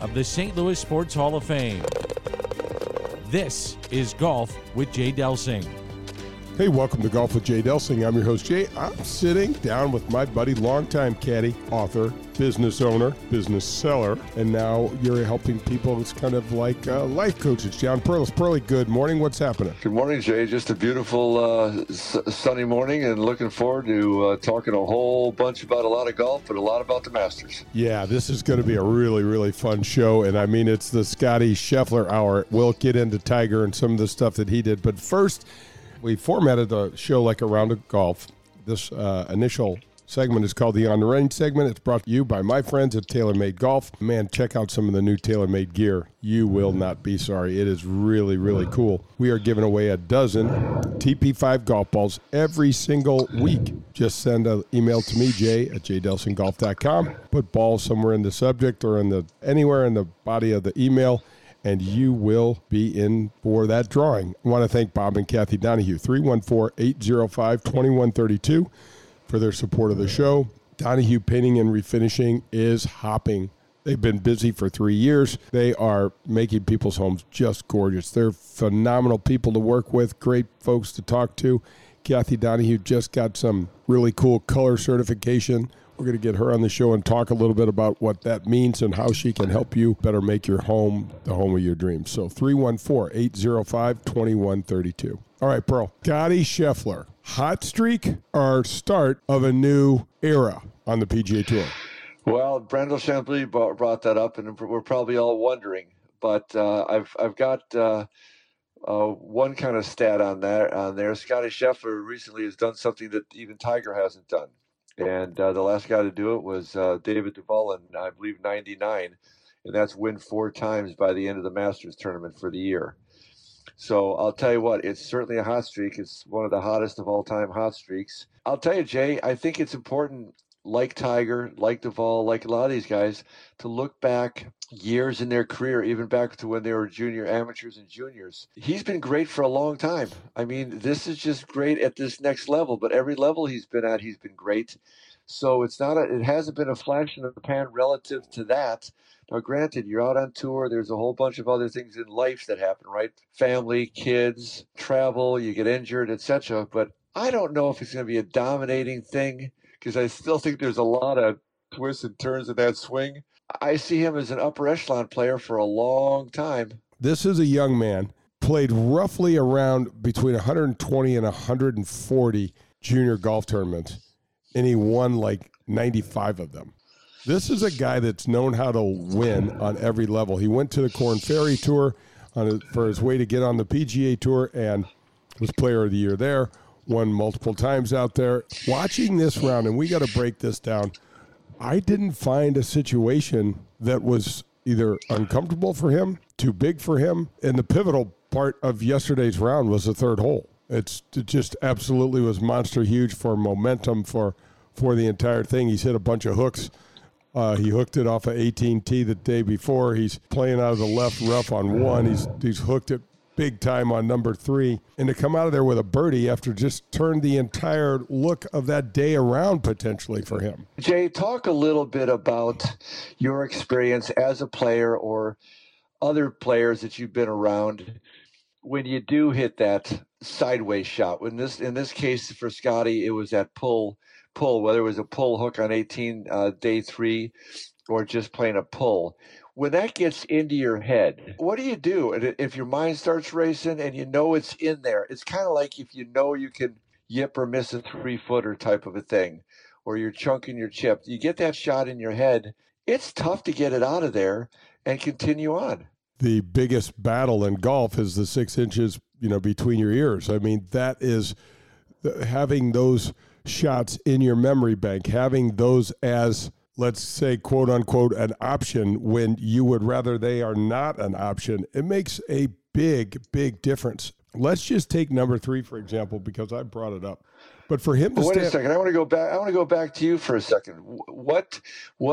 of the St. Louis Sports Hall of Fame. This is Golf with Jay Delsing. Hey, welcome to Golf with Jay Delsing. I'm your host, Jay. I'm sitting down with my buddy, longtime caddy, author, business owner, business seller, and now you're helping people. It's kind of like life coaches, John Perlis. Perlis, good morning. What's happening? Good morning, Jay. Just a beautiful sunny morning, and looking forward to talking a whole bunch about a lot of golf, but a lot about the Masters. Yeah, this is going to be a really, really fun show, and I mean, it's the Scotty Scheffler hour. We'll get into Tiger and some of the stuff that he did, but first, we formatted the show like a round of golf. This initial segment is called the On the Range segment. It's brought to you by my friends at TaylorMade Golf. Man, check out some of the new TaylorMade gear. You will not be sorry. It is really, really cool. We are giving away a dozen TP5 golf balls every single week. Just send an email to me, Jay, at jdelsinggolf.com. Put balls somewhere in the subject or in the anywhere in the body of the email, and you will be in for that drawing. I want to thank Bob and Kathy Donahue, 314-805-2132, for their support of the show. Donahue Painting and Refinishing is hopping. They've been busy for 3 years. They are making people's homes just gorgeous. They're phenomenal people to work with, great folks to talk to. Kathy Donahue just got some really cool color certification. We're going to get her on the show and talk a little bit about what that means and how she can help you better make your home the home of your dreams. So 314-805-2132. All right, Pearl. Scotty Scheffler, hot streak or start of a new era on the PGA Tour? Well, Brendel Chambly brought that up, and we're probably all wondering. But I've got one kind of stat on that on there. Scotty Scheffler recently has done something that even Tiger hasn't done. And the last guy to do it was David Duval in, I believe, 99. And that's win 4 times by the end of the Masters Tournament for the year. So I'll tell you what, it's certainly a hot streak. It's one of the hottest of all-time hot streaks. I'll tell you, Jay, I think it's important, like Tiger, like Duval, like a lot of these guys, to look back years in their career, even back to when they were junior amateurs and juniors. He's been great for a long time. I mean, this is just great at this next level, but every level he's been at, he's been great. So it's not it hasn't been a flash in the pan relative to that. Now, granted, you're out on tour. There's a whole bunch of other things in life that happen, right? Family, kids, travel, you get injured, etc. But I don't know if it's going to be a dominating thing, because I still think there's a lot of twists and turns in that swing. I see him as an upper echelon player for a long time. This is a young man, played roughly around between 120 and 140 junior golf tournaments, and he won like 95 of them. This is a guy that's known how to win on every level. He went to the Korn Ferry Tour for his way to get on the PGA Tour and was Player of the Year there. Won multiple times out there. Watching this round, and we got to break this down, I didn't find a situation that was either uncomfortable for him, too big for him, and the pivotal part of yesterday's round was the third hole. It just absolutely was monster huge for momentum for the entire thing. He's hit a bunch of hooks. He hooked it off of 18T the day before. He's playing out of the left rough on one. He's hooked it big time on number 3, and to come out of there with a birdie after just turned the entire look of that day around potentially for him. Jay, talk a little bit about your experience as a player or other players that you've been around when you do hit that sideways shot. When in this case for Scotty, it was that pull, whether it was a pull hook on 18 day 3 or just playing a pull. When that gets into your head, what do you do? And if your mind starts racing and you know it's in there, it's kind of like if you know you can yip or miss a 3-footer type of a thing, or you're chunking your chip. You get that shot in your head, it's tough to get it out of there and continue on. The biggest battle in golf is the 6 inches, between your ears. I mean, that is having those shots in your memory bank, having those as let's say, quote unquote, an option when you would rather they are not an option, it makes a big, big difference. Let's just take number three, for example, because I brought it up. But for him to wait a second, I want to go back to you for a second. What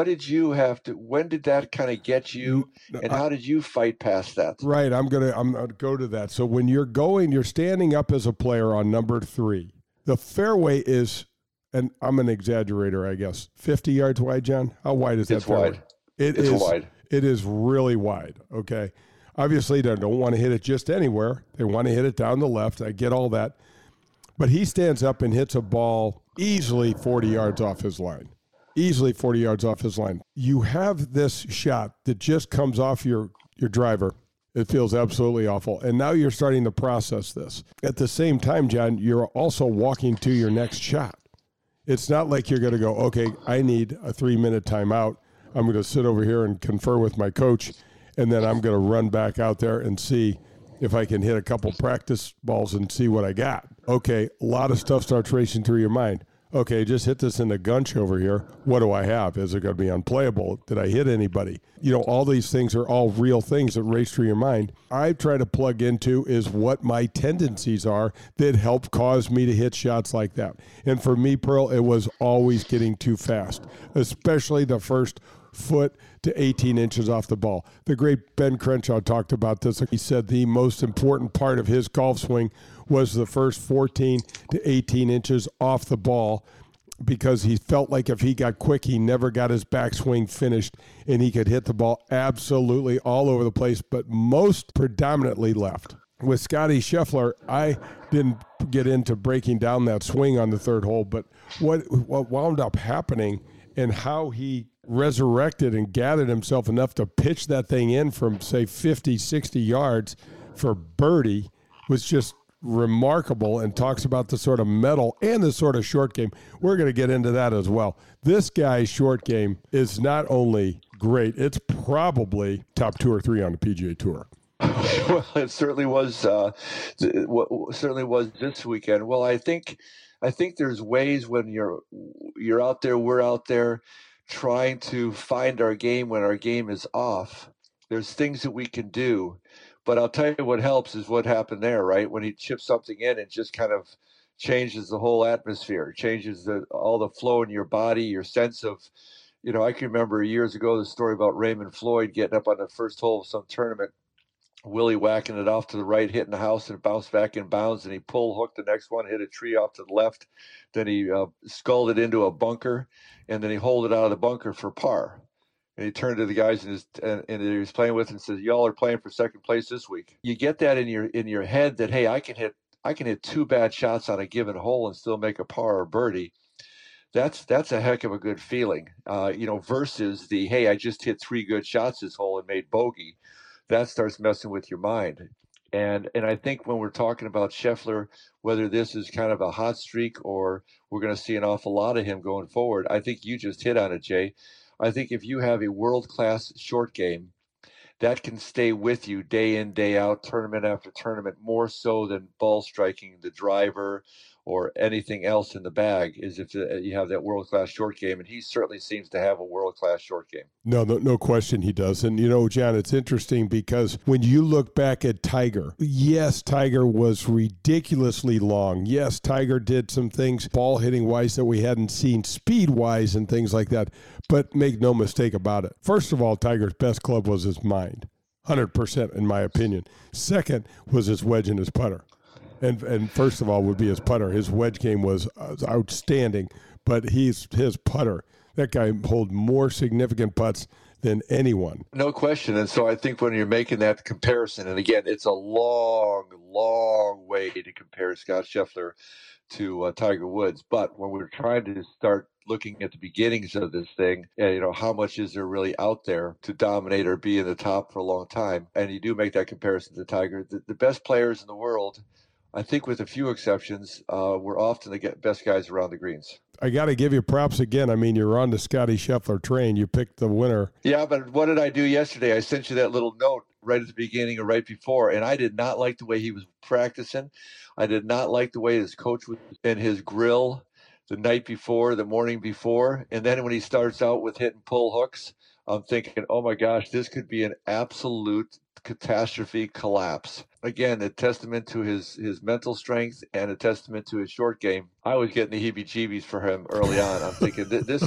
did you have to? When did that kind of get you? And how did you fight past that? Right, I'm gonna go to that. So when you're standing up as a player on number three. The fairway is, and I'm an exaggerator, I guess, 50 yards wide. John, how wide is that fairway? Wide. It's wide. It is really wide. Okay, obviously they don't want to hit it just anywhere. They want to hit it down the left. I get all that. But he stands up and hits a ball easily 40 yards off his line. You have this shot that just comes off your driver. It feels absolutely awful. And now you're starting to process this. At the same time, John, you're also walking to your next shot. It's not like you're going to go, okay, I need a 3-minute timeout. I'm going to sit over here and confer with my coach, and then I'm going to run back out there and see if I can hit a couple practice balls and see what I got. Okay, a lot of stuff starts racing through your mind. Okay, just hit this in the gunch over here. What do I have? Is it going to be unplayable? Did I hit anybody? You know, all these things are all real things that race through your mind. I try to plug into is what my tendencies are that help cause me to hit shots like that. And for me, Pearl, it was always getting too fast, especially the first foot to 18 inches off the ball. The great Ben Crenshaw talked about this. He said the most important part of his golf swing was the first 14 to 18 inches off the ball because he felt like if he got quick, he never got his backswing finished and he could hit the ball absolutely all over the place, but most predominantly left. With Scotty Scheffler, I didn't get into breaking down that swing on the third hole, but what wound up happening and how he resurrected and gathered himself enough to pitch that thing in from, say, 50, 60 yards for birdie was just remarkable and talks about the sort of metal and the sort of short game. We're going to get into that as well. This guy's short game is not only great, it's probably top 2 or 3 on the PGA Tour. Well, it certainly was. This weekend. Well, I think there's ways when you're out there, we're out there, trying to find our game when our game is off. There's things that we can do, but I'll tell you what helps is what happened there, right? When he chips something in, it just kind of changes the whole atmosphere, changes all the flow in your body, your sense of, you know, I can remember years ago the story about Raymond Floyd getting up on the first hole of some tournament, Willie whacking it off to the right, hitting the house, and it bounced back in bounds, and he pulled, hooked the next one, hit a tree off to the left, then he sculled it into a bunker, and then he holed it out of the bunker for par. And he turned to the guys and he was playing with and said, "Y'all are playing for second place this week." You get that in your head that, hey, I can hit 2 bad shots on a given hole and still make a par or birdie. That's a heck of a good feeling, versus the, hey, I just hit 3 good shots this hole and made bogey. That starts messing with your mind. And I think when we're talking about Scheffler, whether this is kind of a hot streak or we're going to see an awful lot of him going forward, I think you just hit on it, Jay. I think if you have a world-class short game, that can stay with you day in, day out, tournament after tournament, more so than ball striking the driver or anything else in the bag, is if you have that world-class short game, and he certainly seems to have a world-class short game. No question he does. And, you know, John, it's interesting because when you look back at Tiger, yes, Tiger was ridiculously long. Yes, Tiger did some things ball-hitting-wise that we hadn't seen speed-wise and things like that, but make no mistake about it. First of all, Tiger's best club was his mind, 100% in my opinion. Second was his wedge and his putter. And first of all would be his putter. His wedge game was outstanding, but his putter. That guy pulled more significant putts than anyone. No question. And so I think when you're making that comparison, and again, it's a long, long way to compare Scott Scheffler to Tiger Woods. But when we're trying to start looking at the beginnings of this thing, and how much is there really out there to dominate or be in the top for a long time, and you do make that comparison to Tiger, the best players in the world, I think with a few exceptions, we're often the best guys around the greens. I got to give you props again. I mean, you're on the Scotty Scheffler train. You picked the winner. Yeah, but what did I do yesterday? I sent you that little note right at the beginning or right before, and I did not like the way he was practicing. I did not like the way his coach was in his grill. the night before, the morning before. And then when he starts out with hit and pull hooks, I'm thinking, oh my gosh, this could be an absolute catastrophe collapse. Again, a testament to his mental strength and a testament to his short game. I was getting the heebie-jeebies for him early on. I'm thinking this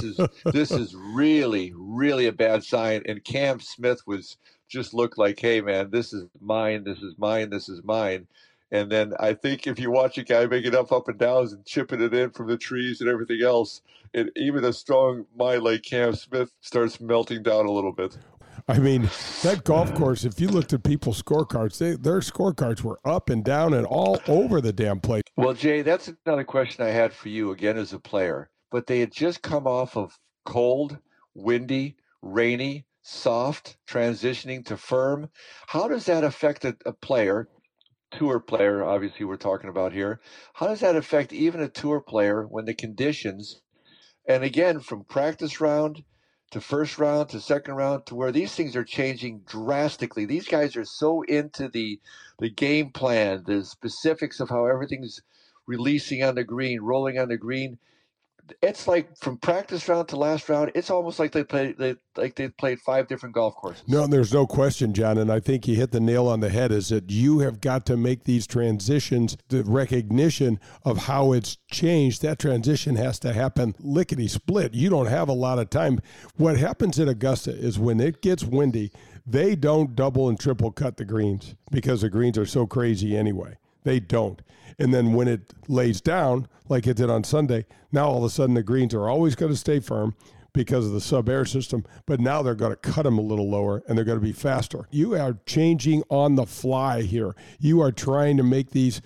is really, really a bad sign. And Cam Smith was just looked like, hey man, this is mine, this is mine, this is mine. And then I think if you watch a guy making up and downs and chipping it in from the trees and everything else, and even a strong mind like Cam Smith starts melting down a little bit. I mean, that golf course, if you looked at people's scorecards, their scorecards were up and down and all over the damn place. Well, Jay, that's another question I had for you again as a player. But they had just come off of cold, windy, rainy, soft, transitioning to firm. How does that affect a player? Tour player, obviously, we're talking about here. How does that affect even a tour player when the conditions, and again, from practice round to first round to second round, to where these things are changing drastically? These guys are so into the game plan, the specifics of how everything's releasing on the green, rolling on the green. It's like from practice round to last round, it's almost like they played five different golf courses. No, and there's no question, John, and I think you hit the nail on the head, is that you have got to make these transitions. The recognition of how it's changed, that transition has to happen lickety-split. You don't have a lot of time. What happens at Augusta is when it gets windy, they don't double and triple cut the greens because the greens are so crazy anyway. They don't. And then when it lays down, like it did on Sunday, now all of a sudden the greens are always going to stay firm because of the sub-air system, but now they're going to cut them a little lower and they're going to be faster. You are changing on the fly here. You are trying to make these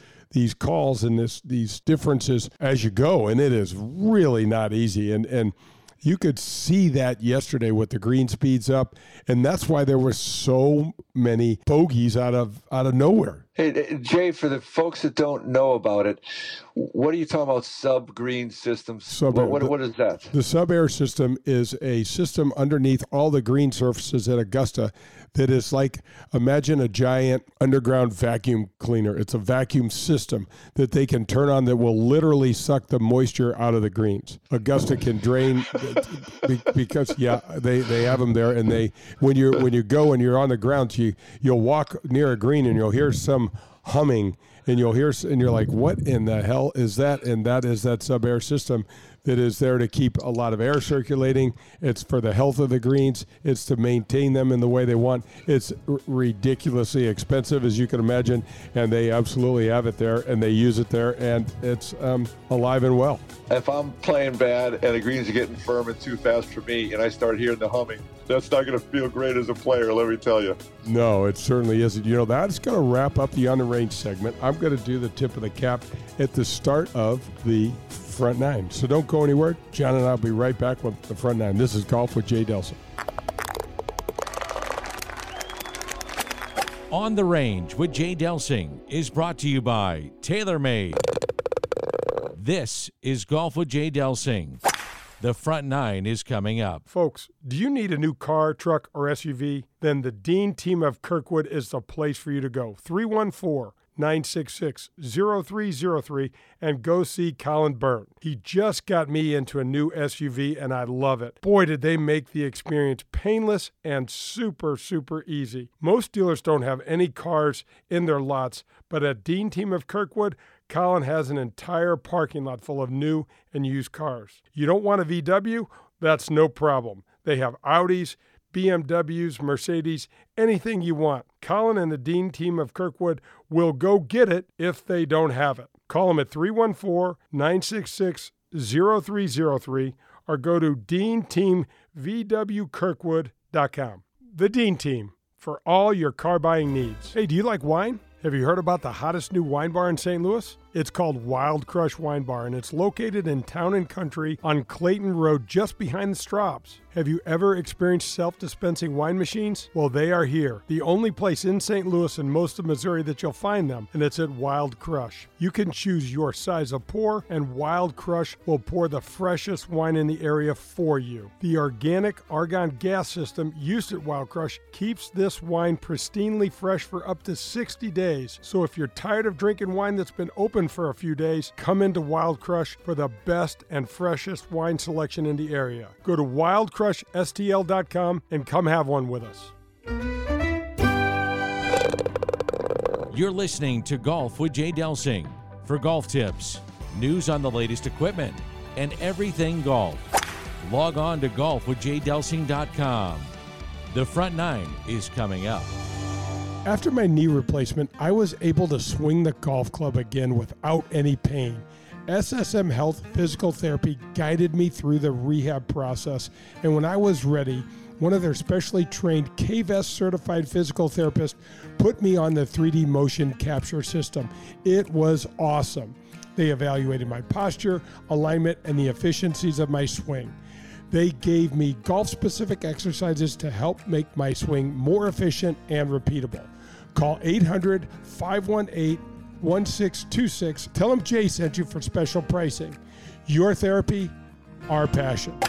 calls and these differences as you go, and it is really not easy. And you could see that yesterday with the green speeds up, and that's why there were so many bogeys out of nowhere. Hey, Jay, for the folks that don't know about it, what are you talking about sub-green systems? What is that? The sub-air system is a system underneath all the green surfaces at Augusta that is like, imagine a giant underground vacuum cleaner. It's a vacuum system that they can turn on that will literally suck the moisture out of the greens. Augusta can drain because, yeah, they have them there. And they when you go and you're on the grounds, you'll walk near a green and you'll hear some humming, and you'll hear, and you're like, what in the hell is that? And that is that sub-air system that is there to keep a lot of air circulating. It's for the health of the greens. It's to maintain them in the way they want. It's ridiculously expensive, as you can imagine, and they absolutely have it there, and they use it there, and it's alive and well. If I'm playing bad and the greens are getting firm and too fast for me, and I start hearing the humming, that's not going to feel great as a player, let me tell you. No, it certainly isn't. You know, that's going to wrap up the On the Range segment. I'm going to do the tip of the cap at the start of the front nine. So don't go anywhere. John and I will be right back with the front nine. This is Golf with Jay Delsing. On the Range with Jay Delsing is brought to you by TaylorMade. This is Golf with Jay Delsing. The front nine is coming up. Folks, do you need a new car, truck, or SUV? Then the Dean Team of Kirkwood is the place for you to go. 314-966-0303 and go see Colin Byrne. He just got me into a new SUV and I love it. Boy, did they make the experience painless and super, super easy. Most dealers don't have any cars in their lots, but at Dean Team of Kirkwood, Colin has an entire parking lot full of new and used cars. You don't want a VW? That's no problem. They have Audis, BMWs, Mercedes, anything you want. Colin and the Dean Team of Kirkwood will go get it if they don't have it. Call them at 314-966-0303 or go to deanteamvwkirkwood.com. The Dean Team, for all your car buying needs. Hey, do you like wine? Have you heard about the hottest new wine bar in St. Louis? It's called Wild Crush Wine Bar, and it's located in Town and Country on Clayton Road, just behind the Straubs. Have you ever experienced self-dispensing wine machines? Well, they are here. The only place in St. Louis and most of Missouri that you'll find them, and it's at Wild Crush. You can choose your size of pour, and Wild Crush will pour the freshest wine in the area for you. The organic argon gas system used at Wild Crush keeps this wine pristinely fresh for up to 60 days. So if you're tired of drinking wine that's been open open for a few days, come into Wild Crush for the best and freshest wine selection in the area. Go to wildcrushstl.com and come have one with us. You're listening to Golf with Jay Delsing. For golf tips, news on the latest equipment, and everything golf, log on to golfwithjaydelsing.com. The front nine is coming up. After my knee replacement, I was able to swing the golf club again without any pain. SSM Health Physical Therapy guided me through the rehab process, and when I was ready, one of their specially trained KVS certified physical therapists put me on the 3D motion capture system. It was awesome. They evaluated my posture, alignment, and the efficiencies of my swing. They gave me golf-specific exercises to help make my swing more efficient and repeatable. Call 800-518-1626. Tell them Jay sent you for special pricing. Your therapy, our passion.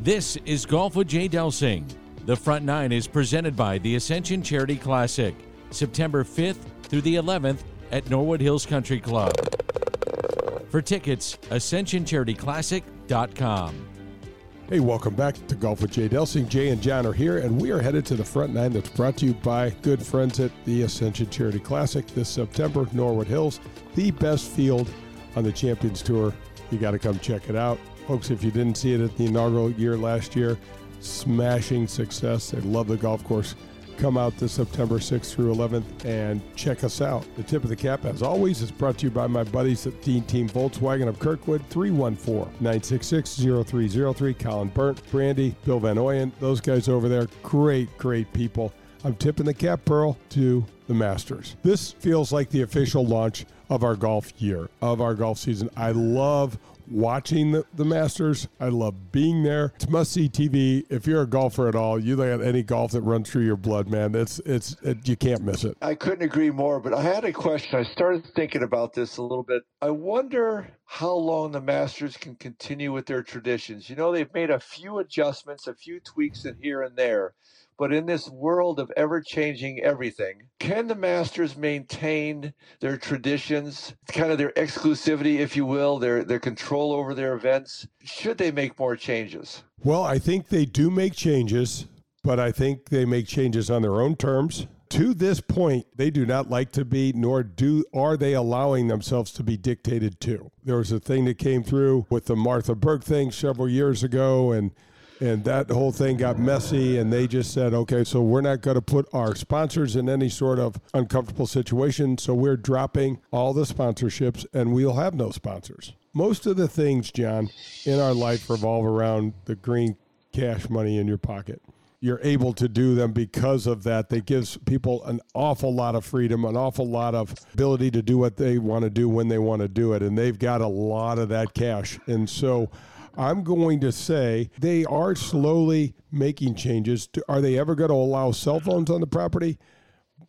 This is Golf with Jay Delsing. The Front Nine is presented by the Ascension Charity Classic, September 5th through the 11th at Norwood Hills Country Club. For tickets, ascensioncharityclassic.com. Hey, welcome back to Golf with Jay Delsing. Jay and John are here, and we are headed to the front nine that's brought to you by good friends at the Ascension Charity Classic this September, Norwood Hills, the best field on the Champions Tour. You got to come check it out. Folks, if you didn't see it at the inaugural year last year, smashing success. They love the golf course. Come out this September 6th through 11th and check us out. The tip of the cap, as always, is brought to you by my buddies at Dean Team Volkswagen of Kirkwood, 314-966-0303. Colin Byrne, Brandy, Bill Van Oyen, those guys over there, great, great people. I'm tipping the cap, Pearl, to the Masters. This feels like the official launch of our golf year, of our golf season. I love watching the Masters. I love being there. It's must-see TV. If you're a golfer at all, you look at any golf that runs through your blood, man. It's you can't miss it. I couldn't agree more, but I had a question. I started thinking about this a little bit. I wonder how long the Masters can continue with their traditions. You know, they've made a few adjustments, a few tweaks in here and there. But in this world of ever-changing everything, can the Masters maintain their traditions, kind of their exclusivity, if you will, their control over their events? Should they make more changes? Well, I think they do make changes, but I think they make changes on their own terms. To this point, they do not like to be, nor are they allowing themselves to be dictated to. There was a thing that came through with the Martha Burke thing several years ago, and that whole thing got messy, and they just said, okay, so we're not going to put our sponsors in any sort of uncomfortable situation, so we're dropping all the sponsorships, and we'll have no sponsors. Most of the things, John, in our life revolve around the green cash money in your pocket. You're able to do them because of that. That gives people an awful lot of freedom, an awful lot of ability to do what they want to do when they want to do it, and they've got a lot of that cash. And so I'm going to say they are slowly making changes. Are they ever going to allow cell phones on the property?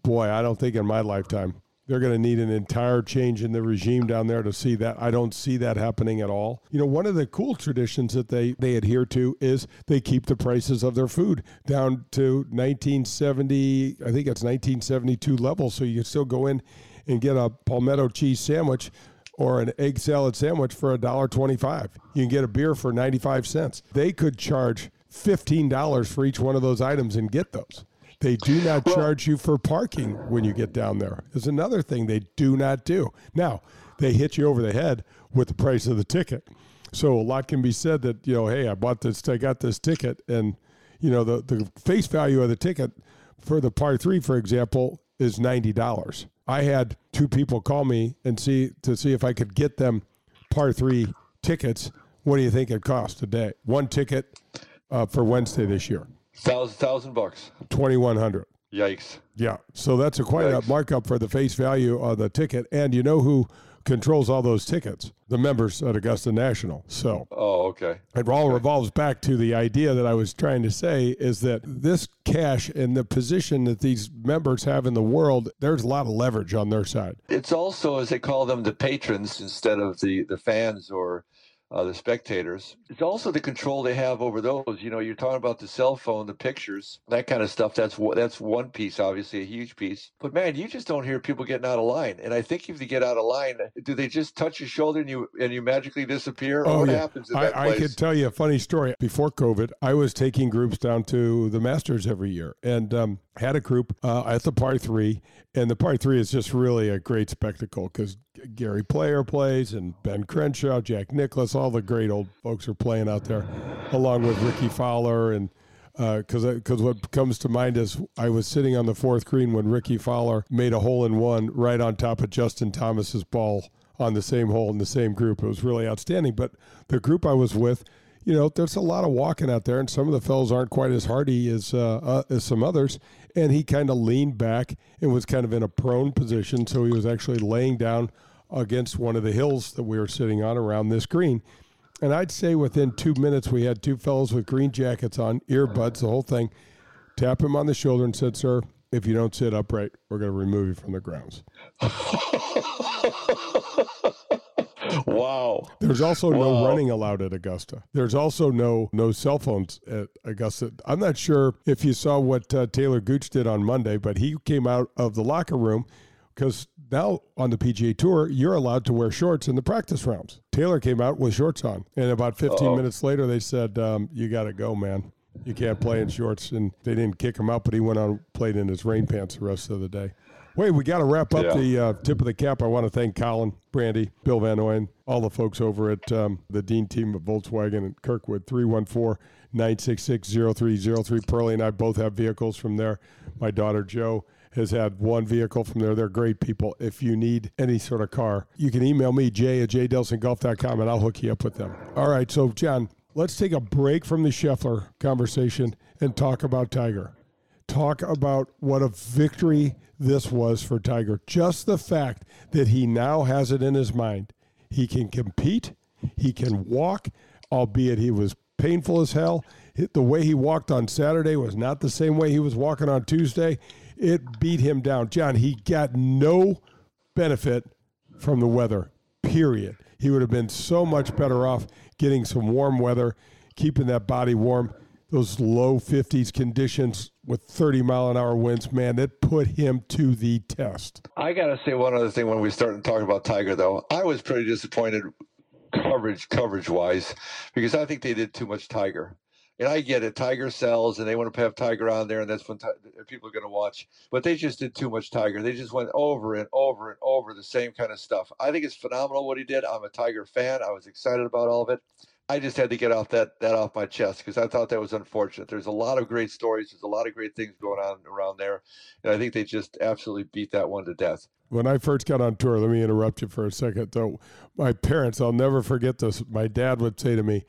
Boy, I don't think in my lifetime. They're going to need an entire change in the regime down there to see that. I don't see that happening at all. You know, one of the cool traditions that they adhere to is they keep the prices of their food down to 1970, I think it's 1972 levels. So you can still go in and get a palmetto cheese sandwich or an egg salad sandwich for $1.25. You can get a beer for 95 cents. They could charge $15 for each one of those items and get those. They do not charge you for parking when you get down there. There's another thing they do not do. Now, they hit you over the head with the price of the ticket. So a lot can be said that, you know, hey, I got this ticket, and, you know, the face value of the ticket for the par three, for example, is $90. I had two people call me and see if I could get them par three tickets. What do you think it cost today? One ticket for Wednesday this year. $1,000 bucks. $2,100. Yikes. Yeah. So that's quite a markup for the face value of the ticket. And you know who controls all those tickets? The members at Augusta National. So. Oh, okay. It all revolves back to the idea that I was trying to say is that this cash and the position that these members have in the world, there's a lot of leverage on their side. It's also, as they call them, the patrons instead of the fans or the spectators. It's also the control they have over those. You know, you're talking about the cell phone, the pictures, that kind of stuff. That's one piece, obviously, a huge piece. But, man, you just don't hear people getting out of line. And I think if they get out of line, do they just touch your shoulder and you magically disappear? Oh, what happens in that place? I could tell you a funny story. Before COVID, I was taking groups down to the Masters every year and had a group at the par three. And the par three is just really a great spectacle because Gary Player plays and Ben Crenshaw, Jack Nicklaus, all the great old folks are playing out there, along with Ricky Fowler. And because what comes to mind is I was sitting on the fourth green when Ricky Fowler made a hole-in-one right on top of Justin Thomas's ball on the same hole in the same group. It was really outstanding. But the group I was with, you know, there's a lot of walking out there, and some of the fellows aren't quite as hardy as some others. And he kind of leaned back and was kind of in a prone position, so he was actually laying down against one of the hills that we were sitting on around this green. And I'd say within 2 minutes, we had two fellows with green jackets on, earbuds, the whole thing, tap him on the shoulder and said, "Sir, if you don't sit upright, we're going to remove you from the grounds." Wow. There's also no running allowed at Augusta. There's also no cell phones at Augusta. I'm not sure if you saw what Taylor Gooch did on Monday, but he came out of the locker room because now on the PGA Tour, you're allowed to wear shorts in the practice rounds. Taylor came out with shorts on, and about 15 minutes later, they said, "You got to go, man. You can't play in shorts." And they didn't kick him out, but he went on and played in his rain pants the rest of the day. Wait, we got to wrap up the tip of the cap. I want to thank Colin, Brandy, Bill Van Oyen, all the folks over at the Dean Team of Volkswagen and Kirkwood, 314-966-0303. Pearlie and I both have vehicles from there. My daughter, Jo, has had one vehicle from there. They're great people. If you need any sort of car, you can email me, jay@jdelsinggolf.com, and I'll hook you up with them. All right, so, John, let's take a break from the Scheffler conversation and talk about Tiger. Talk about what a victory this was for Tiger. Just the fact that he now has it in his mind. He can compete. He can walk, albeit he was painful as hell. The way he walked on Saturday was not the same way he was walking on Tuesday. It beat him down. John, he got no benefit from the weather, period. He would have been so much better off getting some warm weather, keeping that body warm. Those low 50s conditions with 30-mile-an-hour winds, man, that put him to the test. I got to say one other thing when we started talking about Tiger, though. I was pretty disappointed coverage-wise because I think they did too much Tiger. And I get it. Tiger sells, and they want to have Tiger on there, and that's when people are going to watch. But they just did too much Tiger. They just went over and over and over the same kind of stuff. I think it's phenomenal what he did. I'm a Tiger fan. I was excited about all of it. I just had to get off that off my chest because I thought that was unfortunate. There's a lot of great stories. There's a lot of great things going on around there. And I think they just absolutely beat that one to death. When I first got on tour, let me interrupt you for a second, though. My parents, I'll never forget this. My dad would say to me,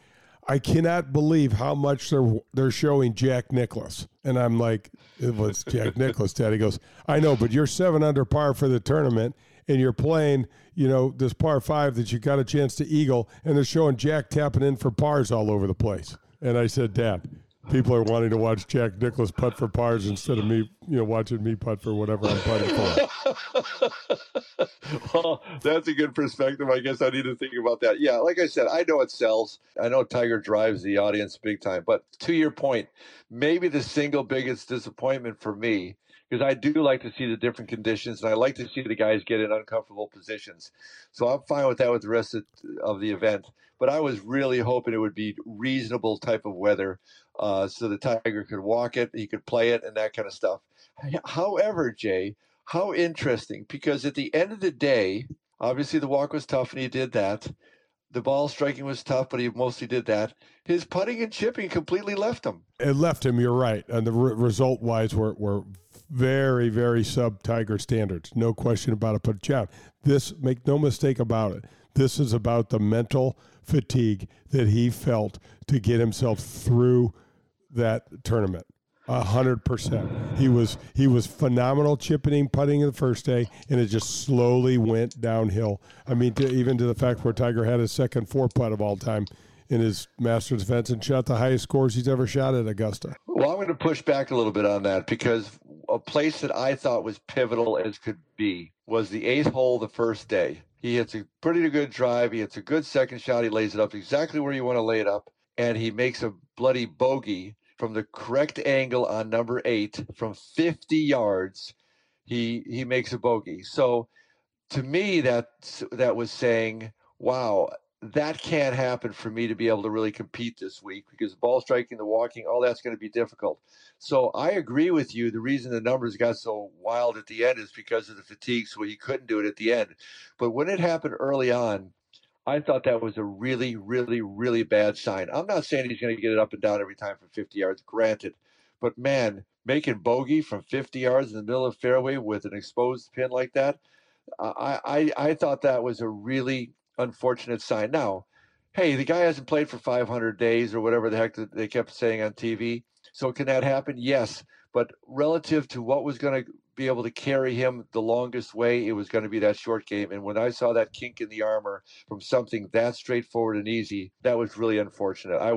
"I cannot believe how much they're showing Jack Nicklaus." And I'm like, "It was Jack Nicklaus, Dad." He goes, "I know, but you're 7 under par for the tournament. And you're playing, you know, this par 5 that you got a chance to eagle, and they're showing Jack tapping in for pars all over the place." And I said, "Dad, people are wanting to watch Jack Nicklaus putt for pars instead of me, you know, watching me putt for whatever I'm putting for." Well, that's a good perspective. I guess I need to think about that. Yeah, like I said, I know it sells. I know Tiger drives the audience big time. But to your point, maybe the single biggest disappointment for me, because I do like to see the different conditions, and I like to see the guys get in uncomfortable positions. So I'm fine with that with the rest of the event. But I was really hoping it would be reasonable type of weather so the Tiger could walk it, he could play it, and that kind of stuff. However, Jay, how interesting, because at the end of the day, obviously the walk was tough, and he did that. The ball striking was tough, but he mostly did that. His putting and chipping completely left him. It left him, you're right. And the result-wise were very, very sub-Tiger standards. No question about it. But, John, this, make no mistake about it, this is about the mental fatigue that he felt to get himself through that tournament. 100%. He was phenomenal chipping and putting in the first day, and it just slowly went downhill. I mean, even to the fact where Tiger had his second 4-putt of all time in his Masters events and shot the highest scores he's ever shot at Augusta. Well, I'm going to push back a little bit on that because a place that I thought was pivotal as could be was the 8th hole the first day. He hits a pretty good drive. He hits a good second shot. He lays it up exactly where you want to lay it up. And he makes a bloody bogey from the correct angle on number 8 from 50 yards. He makes a bogey. So to me, that was saying, wow, that can't happen for me to be able to really compete this week, because ball striking, the walking, all that's going to be difficult. So I agree with you. The reason the numbers got so wild at the end is because of the fatigue, so he couldn't do it at the end. But when it happened early on, I thought that was a really, really, really bad sign. I'm not saying he's going to get it up and down every time from 50 yards, granted. But, man, making bogey from 50 yards in the middle of fairway with an exposed pin like that, I thought that was a really unfortunate sign. Now, hey, the guy hasn't played for 500 days or whatever the heck they kept saying on TV. So can that happen? Yes. But relative to what was going to be able to carry him the longest way, it was going to be that short game. And when I saw that kink in the armor from something that straightforward and easy, that was really unfortunate. That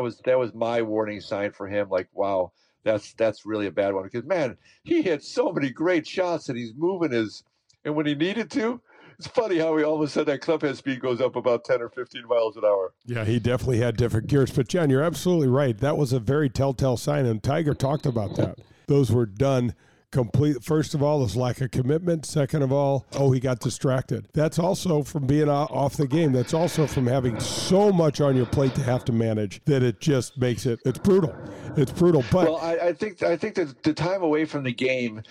was my warning sign for him. Like, wow, that's really a bad one, because, man, he hit so many great shots and he's moving his, and when he needed to, it's funny how he all of a sudden that clubhead speed goes up about 10 or 15 miles an hour. Yeah, he definitely had different gears. But, John, you're absolutely right. That was a very telltale sign, and Tiger talked about that. Those were done complete. First of all, his lack of commitment. Second of all, he got distracted. That's also from being off the game. That's also from having so much on your plate to have to manage that it just makes it, it's brutal. It's brutal. But well, I think that the time away from the game,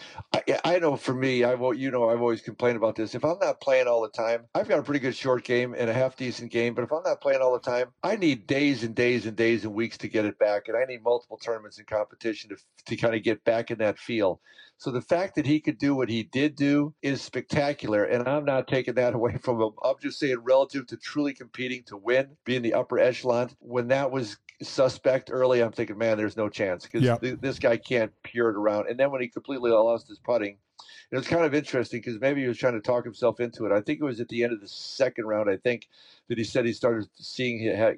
I know for me, I've always complained about this. If I'm not playing all the time, I've got a pretty good short game and a half decent game. But if I'm not playing all the time, I need days and days and days and weeks to get it back, and I need multiple tournaments and competition to kind of get back in that feel. So the fact that he could do what he did do is spectacular, and I'm not taking that away from him. I'm just saying relative to truly competing to win, being the upper echelon, when that was suspect early, I'm thinking, man, there's no chance, because this guy can't pure it around. And then when he completely lost his putting, it was kind of interesting because maybe he was trying to talk himself into it. I think it was at the end of the second round, I think, that he said he started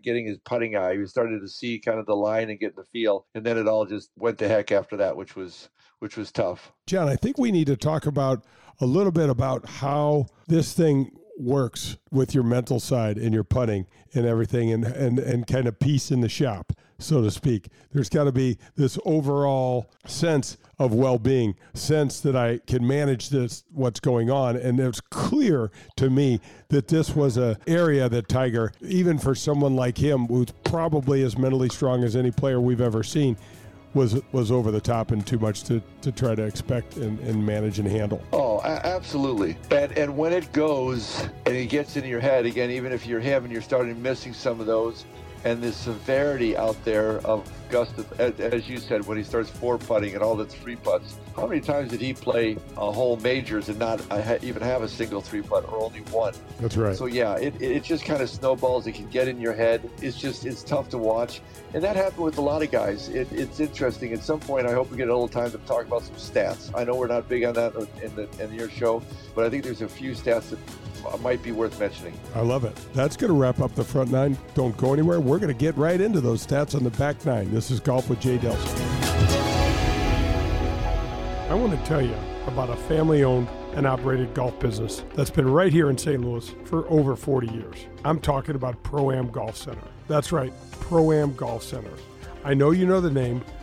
getting his putting eye. He started to see kind of the line and get the feel, and then it all just went to heck after that, which was tough. John, I think we need to talk about a little bit about how this thing works with your mental side and your putting and everything, and kind of peace in the shop, so to speak. There's got to be this overall sense of well-being, sense that I can manage this, what's going on. And it's clear to me that this was an area that Tiger, even for someone like him, who's probably as mentally strong as any player we've ever seen, was over the top and too much to try to expect and manage and handle. Oh, absolutely. And when it goes and it gets into your head, again, even if you're him and you're starting missing some of those, and the severity out there of Augusta, as you said, when he starts four-putting and all the three-putts, how many times did he play a whole majors and not even have a single three-putt or only one? That's right. So, yeah, it just kind of snowballs. It can get in your head. It's tough to watch. And that happened with a lot of guys. It's interesting. At some point, I hope we get a little time to talk about some stats. I know we're not big on that in your show, but I think there's a few stats that might be worth mentioning. I love it. That's going to wrap up the front nine. Don't go anywhere. We're going to get right into those stats on the back nine. This is Golf with Jay Delsing. I want to tell you about a family-owned and operated golf business that's been right here in St. Louis for over 40 years. I'm talking about Pro-Am Golf Center. That's right, Pro-Am Golf Center. I know you know the name,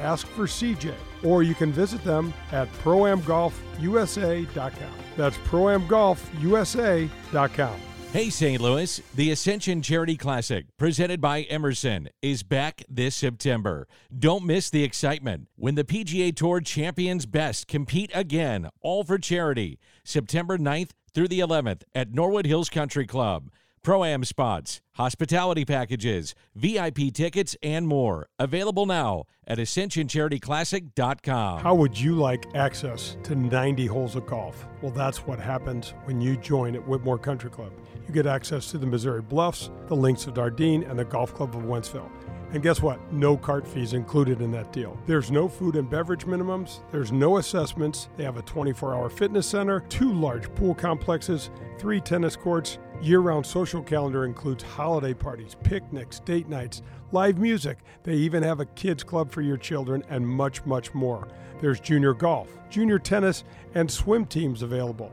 Ask for CJ, or you can visit them at proamgolfusa.com. That's proamgolfusa.com. Hey, St. Louis, the Ascension Charity Classic, presented by Emerson, is back this September. Don't miss the excitement when the PGA Tour Champions Best compete again, all for charity, September 9th through the 11th at Norwood Hills Country Club. Pro-Am spots, hospitality packages, VIP tickets, and more. Available now at ascensioncharityclassic.com. How would you like access to 90 holes of golf? Well, that's what happens when you join at Whitmore Country Club. You get access to the Missouri Bluffs, the Links of Dardeen, and the Golf Club of Wentzville. And guess what? No cart fees included in that deal. There's no food and beverage minimums. There's no assessments. They have a 24-hour fitness center, 2 large pool complexes, 3 tennis courts. Year-round social calendar includes holiday parties, picnics, date nights, live music. They even have a kids club for your children and much, much more. There's junior golf, junior tennis, and swim teams available.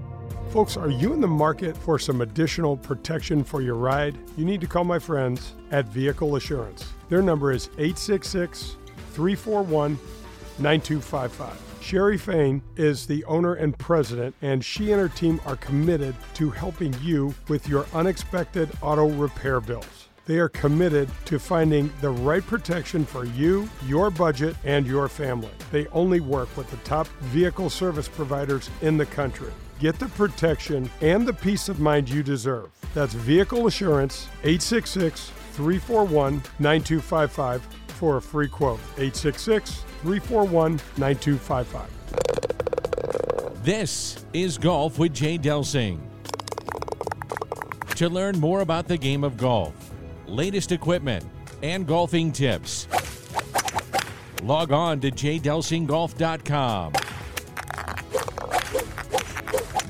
Folks, are you in the market for some additional protection for your ride? You need to call my friends at Vehicle Assurance. Their number is 866-341-9255. Sherry Fain is the owner and president, and she and her team are committed to helping you with your unexpected auto repair bills. They are committed to finding the right protection for you, your budget, and your family. They only work with the top vehicle service providers in the country. Get the protection and the peace of mind you deserve. That's Vehicle Assurance, 866-341-9255 for a free quote. 866-341-9255. This is Golf with Jay Delsing. To learn more about the game of golf, latest equipment, and golfing tips, log on to jdelsinggolf.com.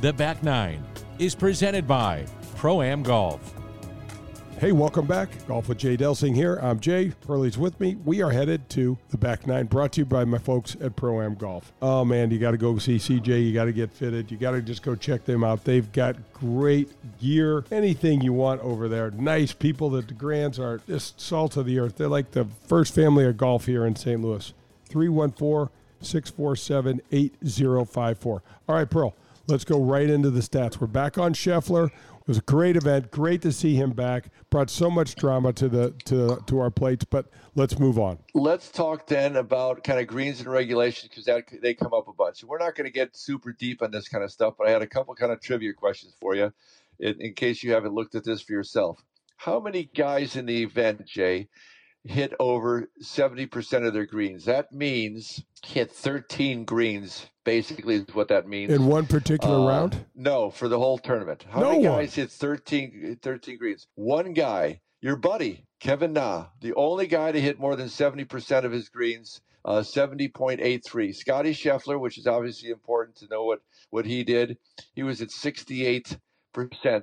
The Back Nine is presented by Pro-Am Golf. Hey, welcome back. Golf with Jay Delsing here. I'm Jay. Perlis with me. We are headed to the Back Nine, brought to you by my folks at Pro-Am Golf. Oh, man, you got to go see CJ. You got to get fitted. You got to just go check them out. They've got great gear, anything you want over there. Nice people. The Grands are just salt of the earth. They're like the first family of golf here in St. Louis. 314-647-8054. All right, Pearl. Let's go right into the stats. We're back on Scheffler. It was a great event. Great to see him back. Brought so much drama to our plates, but let's move on. Let's talk then about kind of greens and regulations because they come up a bunch. We're not going to get super deep on this kind of stuff, but I had a couple kind of trivia questions for you in case you haven't looked at this for yourself. How many guys in the event, Jay, hit over 70% of their greens? That means hit 13 greens, basically is what that means. In one particular round? No, for the whole tournament. How many guys hit 13 greens? One guy, your buddy, Kevin Na, the only guy to hit more than 70% of his greens, 70.83. Scotty Scheffler, which is obviously important to know what he did, he was at 68%.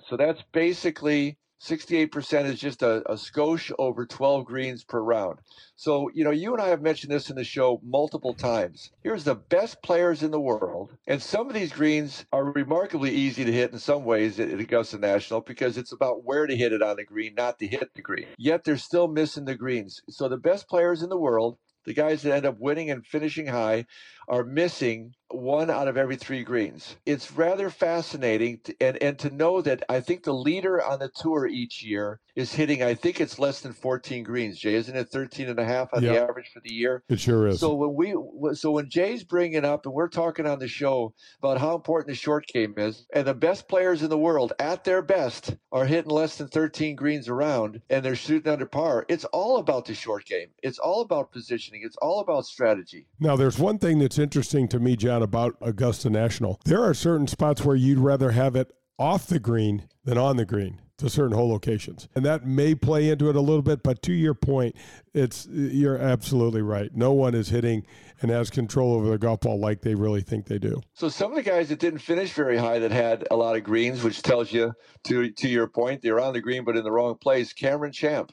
So that's basically... 68% is just a skosh over 12 greens per round. So, you know, you and I have mentioned this in the show multiple times. Here's the best players in the world. And some of these greens are remarkably easy to hit in some ways at Augusta National because it's about where to hit it on the green, not to hit the green. Yet they're still missing the greens. So the best players in the world, the guys that end up winning and finishing high, are missing one out of every 3 greens. It's rather fascinating and to know that I think the leader on the tour each year is hitting, I think it's less than 14 greens, Jay. Isn't it 13 and a half on the average for the year? It sure is. So when Jay's bringing up and we're talking on the show about how important the short game is, and the best players in the world at their best are hitting less than 13 greens around and they're shooting under par, it's all about the short game. It's all about positioning. It's all about strategy. Now, there's one thing that's interesting to me, John, about Augusta National. There are certain spots where you'd rather have it off the green than on the green to certain hole locations. And that may play into it a little bit, but to your point, you're absolutely right. No one is hitting and has control over their golf ball like they really think they do. So some of the guys that didn't finish very high that had a lot of greens, which tells you, to your point, they're on the green but in the wrong place. Cameron Champ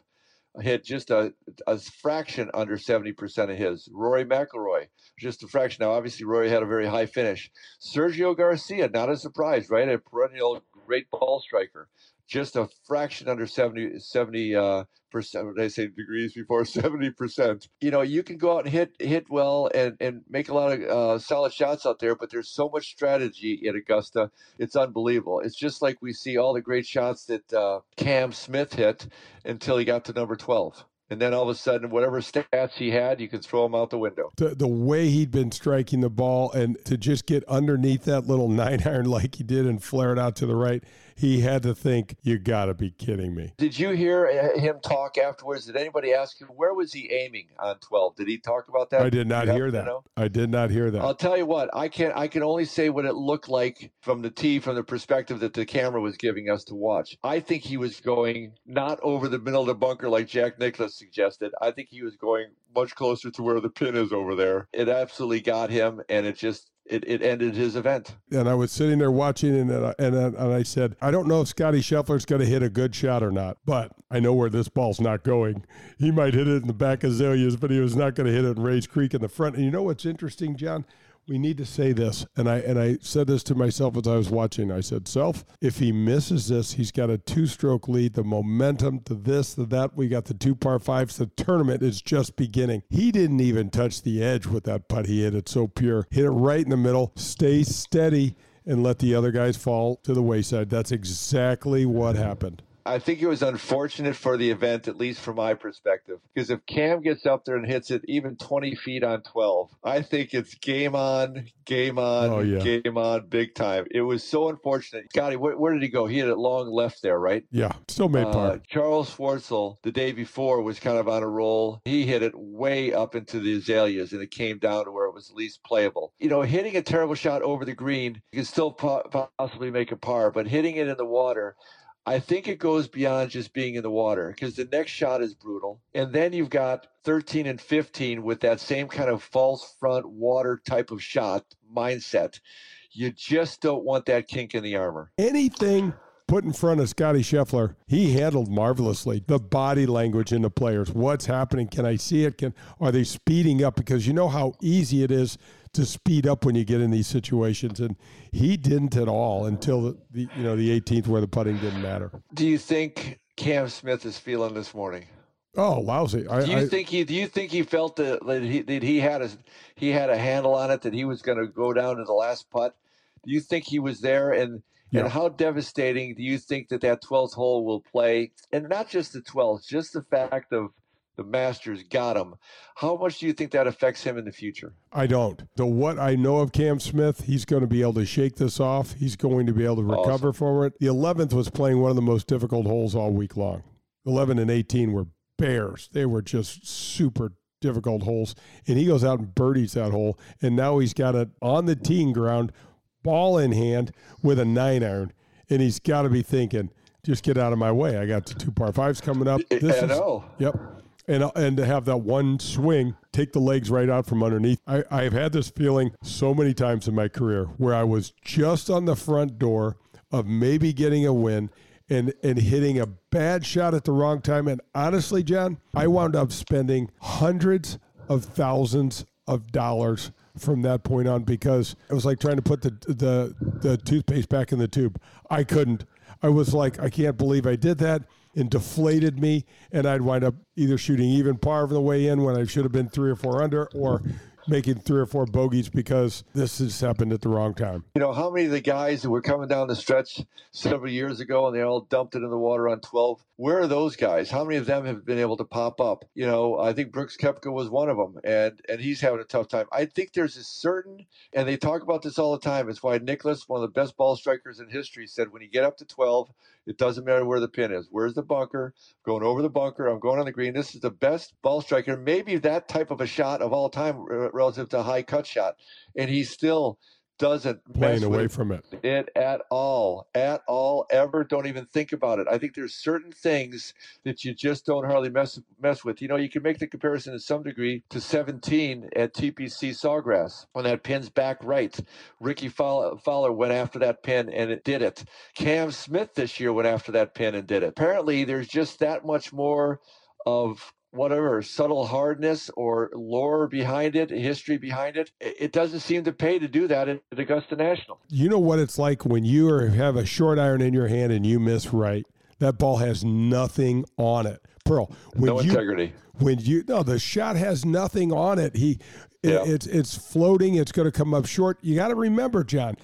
hit just a fraction under 70% of his. Rory McIlroy, just a fraction. Now, obviously, Rory had a very high finish. Sergio Garcia, not a surprise, right? A perennial great ball striker, just a fraction under 70%. Did I say degrees before? 70%. You know, you can go out and hit well and make a lot of solid shots out there, but there's so much strategy at Augusta. It's unbelievable. It's just like we see all the great shots that Cam Smith hit until he got to number 12. And then all of a sudden, whatever stats he had, you can throw them out the window. The way he'd been striking the ball, and to just get underneath that little 9-iron like he did and flare it out to the right, he had to think, you got to be kidding me. Did you hear him talk afterwards? Did anybody ask him, where was he aiming on 12? Did he talk about that? I did not hear that. I did not hear that. I'll tell you what, I can only say what it looked like from the tee, from the perspective that the camera was giving us to watch. I think he was going not over the middle of the bunker like Jack Nicklaus suggested. I think he was going much closer to where the pin is over there. It absolutely got him, and it just it ended his event. And I was sitting there watching, and I said, I don't know if Scotty Scheffler's going to hit a good shot or not, but I know where this ball's not going. He might hit it in the back azaleas, but he was not going to hit it in Rays Creek in the front. And you know what's interesting, John? We need to say this, and I said this to myself as I was watching. I said, self, if he misses this, he's got a 2-stroke lead, the momentum to this, to that. We got the 2 par 5s. The tournament is just beginning. He didn't even touch the edge with that putt he hit. It's so pure. Hit it right in the middle. Stay steady and let the other guys fall to the wayside. That's exactly what happened. I think it was unfortunate for the event, at least from my perspective, because if Cam gets up there and hits it even 20 feet on 12, I think it's game on, oh, yeah. Game on, big time. It was so unfortunate. Scotty, where did he go? He had it long left there, right? Yeah, still made par. Charles Schwartzel, the day before, was kind of on a roll. He hit it way up into the azaleas, and it came down to where it was least playable. You know, hitting a terrible shot over the green, you can still possibly make a par, but hitting it in the water, I think it goes beyond just being in the water, because the next shot is brutal. And then you've got 13 and 15 with that same kind of false front water type of shot mindset. You just don't want that kink in the armor. Anything put in front of Scotty Scheffler, he handled marvelously. The body language in the players. What's happening? Can I see it? Are they speeding up? Because you know how easy it is to speed up when you get in these situations, and he didn't at all until the 18th, where the putting didn't matter. Do you think Cam Smith is feeling this morning? Oh, lousy! Do you think he felt that he had a handle on it, that he was going to go down to the last putt? Do you think he was there? And how devastating do you think that 12th hole will play? And not just the 12th, just the fact of the Masters got him. How much do you think that affects him in the future? I don't. So what I know of Cam Smith, he's going to be able to shake this off. He's going to be able to recover from it. The 11th was playing one of the most difficult holes all week long. 11 and 18 were bears. They were just super difficult holes. And he goes out and birdies that hole. And now he's got it on the teeing ground, ball in hand with a 9-iron. And he's got to be thinking, just get out of my way. I got the 2 par 5s coming up. I know. Yep. And to have that one swing, take the legs right out from underneath. I've had this feeling so many times in my career where I was just on the front door of maybe getting a win and hitting a bad shot at the wrong time. And honestly, John, I wound up spending hundreds of thousands of dollars from that point on, because it was like trying to put the toothpaste back in the tube. I couldn't. I was like, I can't believe I did that. And deflated me, and I'd wind up either shooting even par for the way in when I should have been 3 or 4 under, or making 3 or 4 bogeys because this has happened at the wrong time. You know, how many of the guys who were coming down the stretch several years ago and they all dumped it in the water on 12? Where are those guys? How many of them have been able to pop up? You know, I think Brooks Koepka was one of them, and he's having a tough time. I think there's a certain, and they talk about this all the time, it's why Nicklaus, one of the best ball strikers in history, said when you get up to 12, it doesn't matter where the pin is. Where's the bunker? Going over the bunker. I'm going on the green. This is the best ball striker. Maybe that type of a shot of all time relative to a high cut shot. And he still doesn't playing away from it at all ever. Don't even think about it. I think there's certain things that you just don't hardly mess with. You know, you can make the comparison to some degree to 17 at TPC Sawgrass when that pin's back right. Ricky Fowler went after that pin and it did it. Cam Smith this year went after that pin and did it. Apparently, there's just that much more of whatever subtle hardness or lore behind it, history behind it, it doesn't seem to pay to do that at Augusta National. You know what it's like when you have a short iron in your hand and you miss right. That ball has nothing on it. Pearl, no integrity. The shot has nothing on it. It's floating. It's going to come up short. You got to remember, John,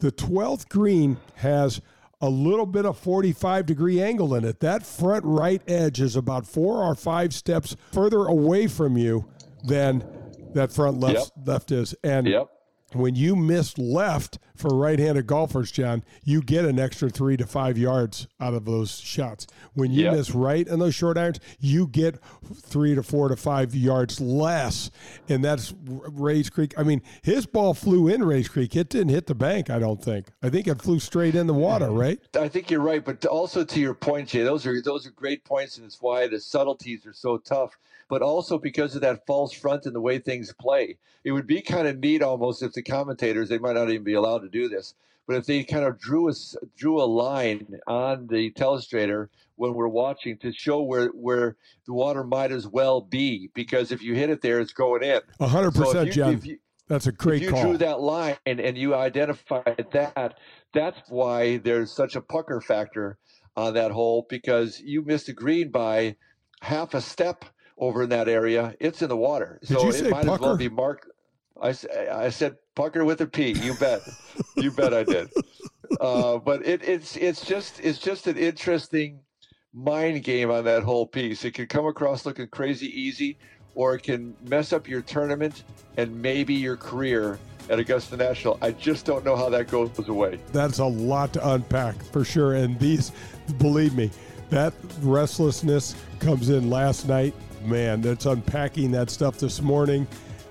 the 12th green has a little bit of 45-degree angle in it. That front right edge is about 4 or 5 steps further away from you than that front left is. And when you miss left for right-handed golfers, John, you get an extra 3 to 5 yards out of those shots. When you miss right on those short irons, you get 3 to 4 to 5 yards less. And that's Rays Creek. I mean, his ball flew in Rays Creek. It didn't hit the bank, I don't think. I think it flew straight in the water, right? I think you're right. But also to your point, Jay, those are great points, and it's why the subtleties are so tough. But also because of that false front and the way things play. It would be kind of neat almost if the commentators, they might not even be allowed to do this, but if they kind of drew a line on the telestrator when we're watching to show where the water might as well be, because if you hit it there, it's going in. 100%, John. That's a great call. If you drew that line and you identified that, that's why there's such a pucker factor on that hole, because you missed a green by half a step over in that area. It's in the water. So it might as well be marked. I said pucker with a P. You bet. You bet I did. But it's just an interesting mind game on that whole piece. It can come across looking crazy easy, or it can mess up your tournament and maybe your career at Augusta National. I just don't know how that goes away. That's a lot to unpack for sure. And these, believe me, that restlessness comes in last night. Man, that's unpacking that stuff this morning.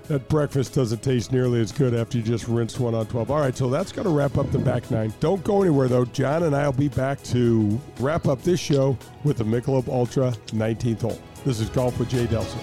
That breakfast doesn't taste nearly as good after you just rinse one on 12. All right, so that's going to wrap up the back nine. Don't go anywhere, though. John and I will be back to wrap up this show with the Michelob Ultra 19th hole. This is Golf with Jay Delsing.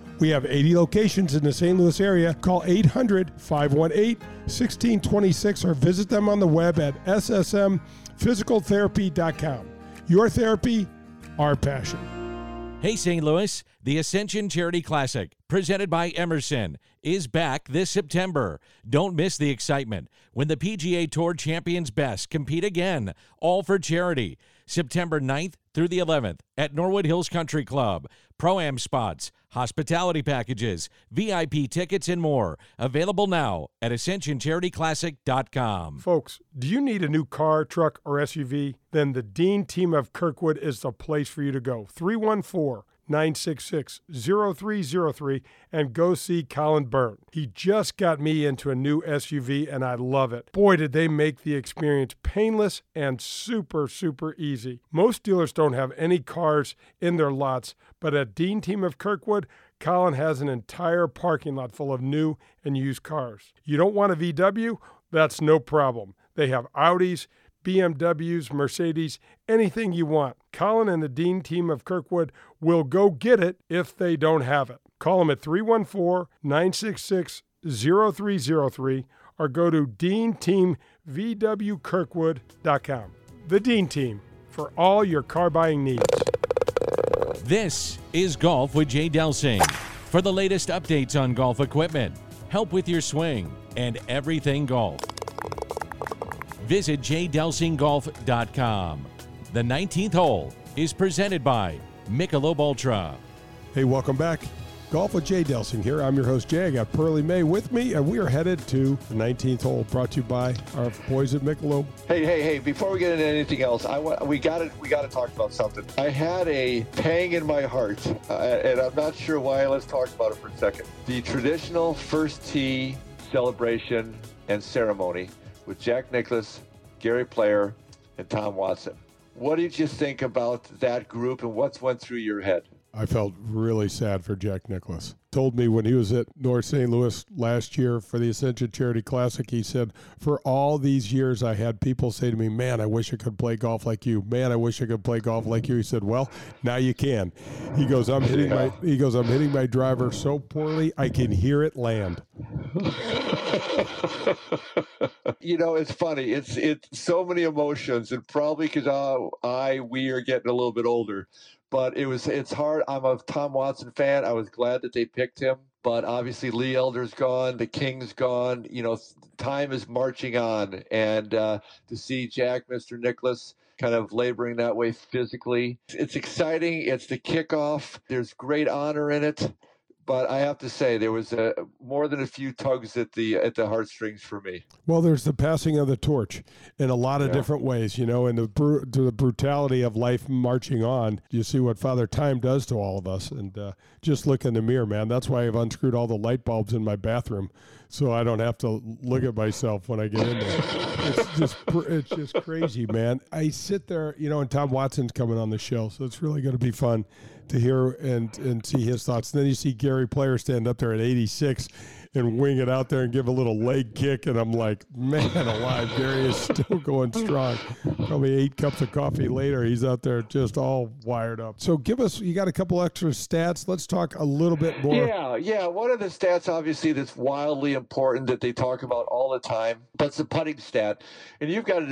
We have 80 locations in the St. Louis area. Call 800-518-1626 or visit them on the web at ssmphysicaltherapy.com. Your therapy, our passion. Hey, St. Louis, the Ascension Charity Classic, presented by Emerson, is back this September. Don't miss the excitement when the PGA Tour Champions Best compete again, all for charity. September 9th through the 11th at Norwood Hills Country Club. Pro-Am spots, hospitality packages, VIP tickets, and more. Available now at ascensioncharityclassic.com. Folks, do you need a new car, truck, or SUV? Then the Dean Team of Kirkwood is the place for you to go. 314-966-0303 and go see Colin Byrne. He just got me into a new SUV and I love it. Boy, did they make the experience painless and super, super easy. Most dealers don't have any cars in their lots, but at Dean Team of Kirkwood, Colin has an entire parking lot full of new and used cars. You don't want a VW? That's no problem. They have Audis, BMWs, Mercedes, anything you want. Colin and the Dean Team of Kirkwood will go get it if they don't have it. Call them at 314-966-0303 or go to deanteamvwkirkwood.com. The Dean Team, for all your car buying needs. This is Golf with Jay Delsing. For the latest updates on golf equipment, help with your swing, and everything golf, visit jdelsinggolf.com. The 19th hole is presented by Michelob Ultra. Hey, welcome back. Golf with Jay Delsing here. I'm your host, Jay. I got Pearly May with me, and we are headed to the 19th hole, brought to you by our boys at Michelob. Hey, before we get into anything else, we got to talk about something. I had a pang in my heart, and I'm not sure why. Let's talk about it for a second. The traditional first tee celebration and ceremony with Jack Nicklaus, Gary Player, and Tom Watson. What did you think about that group, and what's went through your head? I felt really sad for Jack Nicklaus. Told me when he was at North St. Louis last year for the Ascension Charity Classic, he said, for all these years I had people say to me, man, I wish I could play golf like you. Man, I wish I could play golf like you. He said, well, now you can. He goes, I'm hitting my driver so poorly I can hear it land. You know, it's funny. It's so many emotions, and probably because we are getting a little bit older. But it's hard. I'm a Tom Watson fan. I was glad that they picked him. But obviously Lee Elder's gone. The King's gone. You know, time is marching on. And to see Jack, Mr. Nicklaus, kind of laboring that way physically, it's exciting. It's the kickoff. There's great honor in it. But I have to say, there was more than a few tugs at the heartstrings for me. Well, there's the passing of the torch in a lot of different ways, you know, and the brutality of life marching on. You see what Father Time does to all of us, and just look in the mirror, man. That's why I've unscrewed all the light bulbs in my bathroom, so I don't have to look at myself when I get in there. It's just crazy, man. I sit there, you know, and Tom Watson's coming on the show, so it's really going to be fun to hear and see his thoughts. And then you see Gary Player stand up there at 86 and wing it out there and give a little leg kick, and I'm like, man alive, Gary is still going strong. Probably 8 cups of coffee later, he's out there just all wired up. So you got a couple extra stats. Let's talk a little bit more. Yeah. One of the stats, obviously, that's wildly important that they talk about all the time, that's the putting stat. And you've got to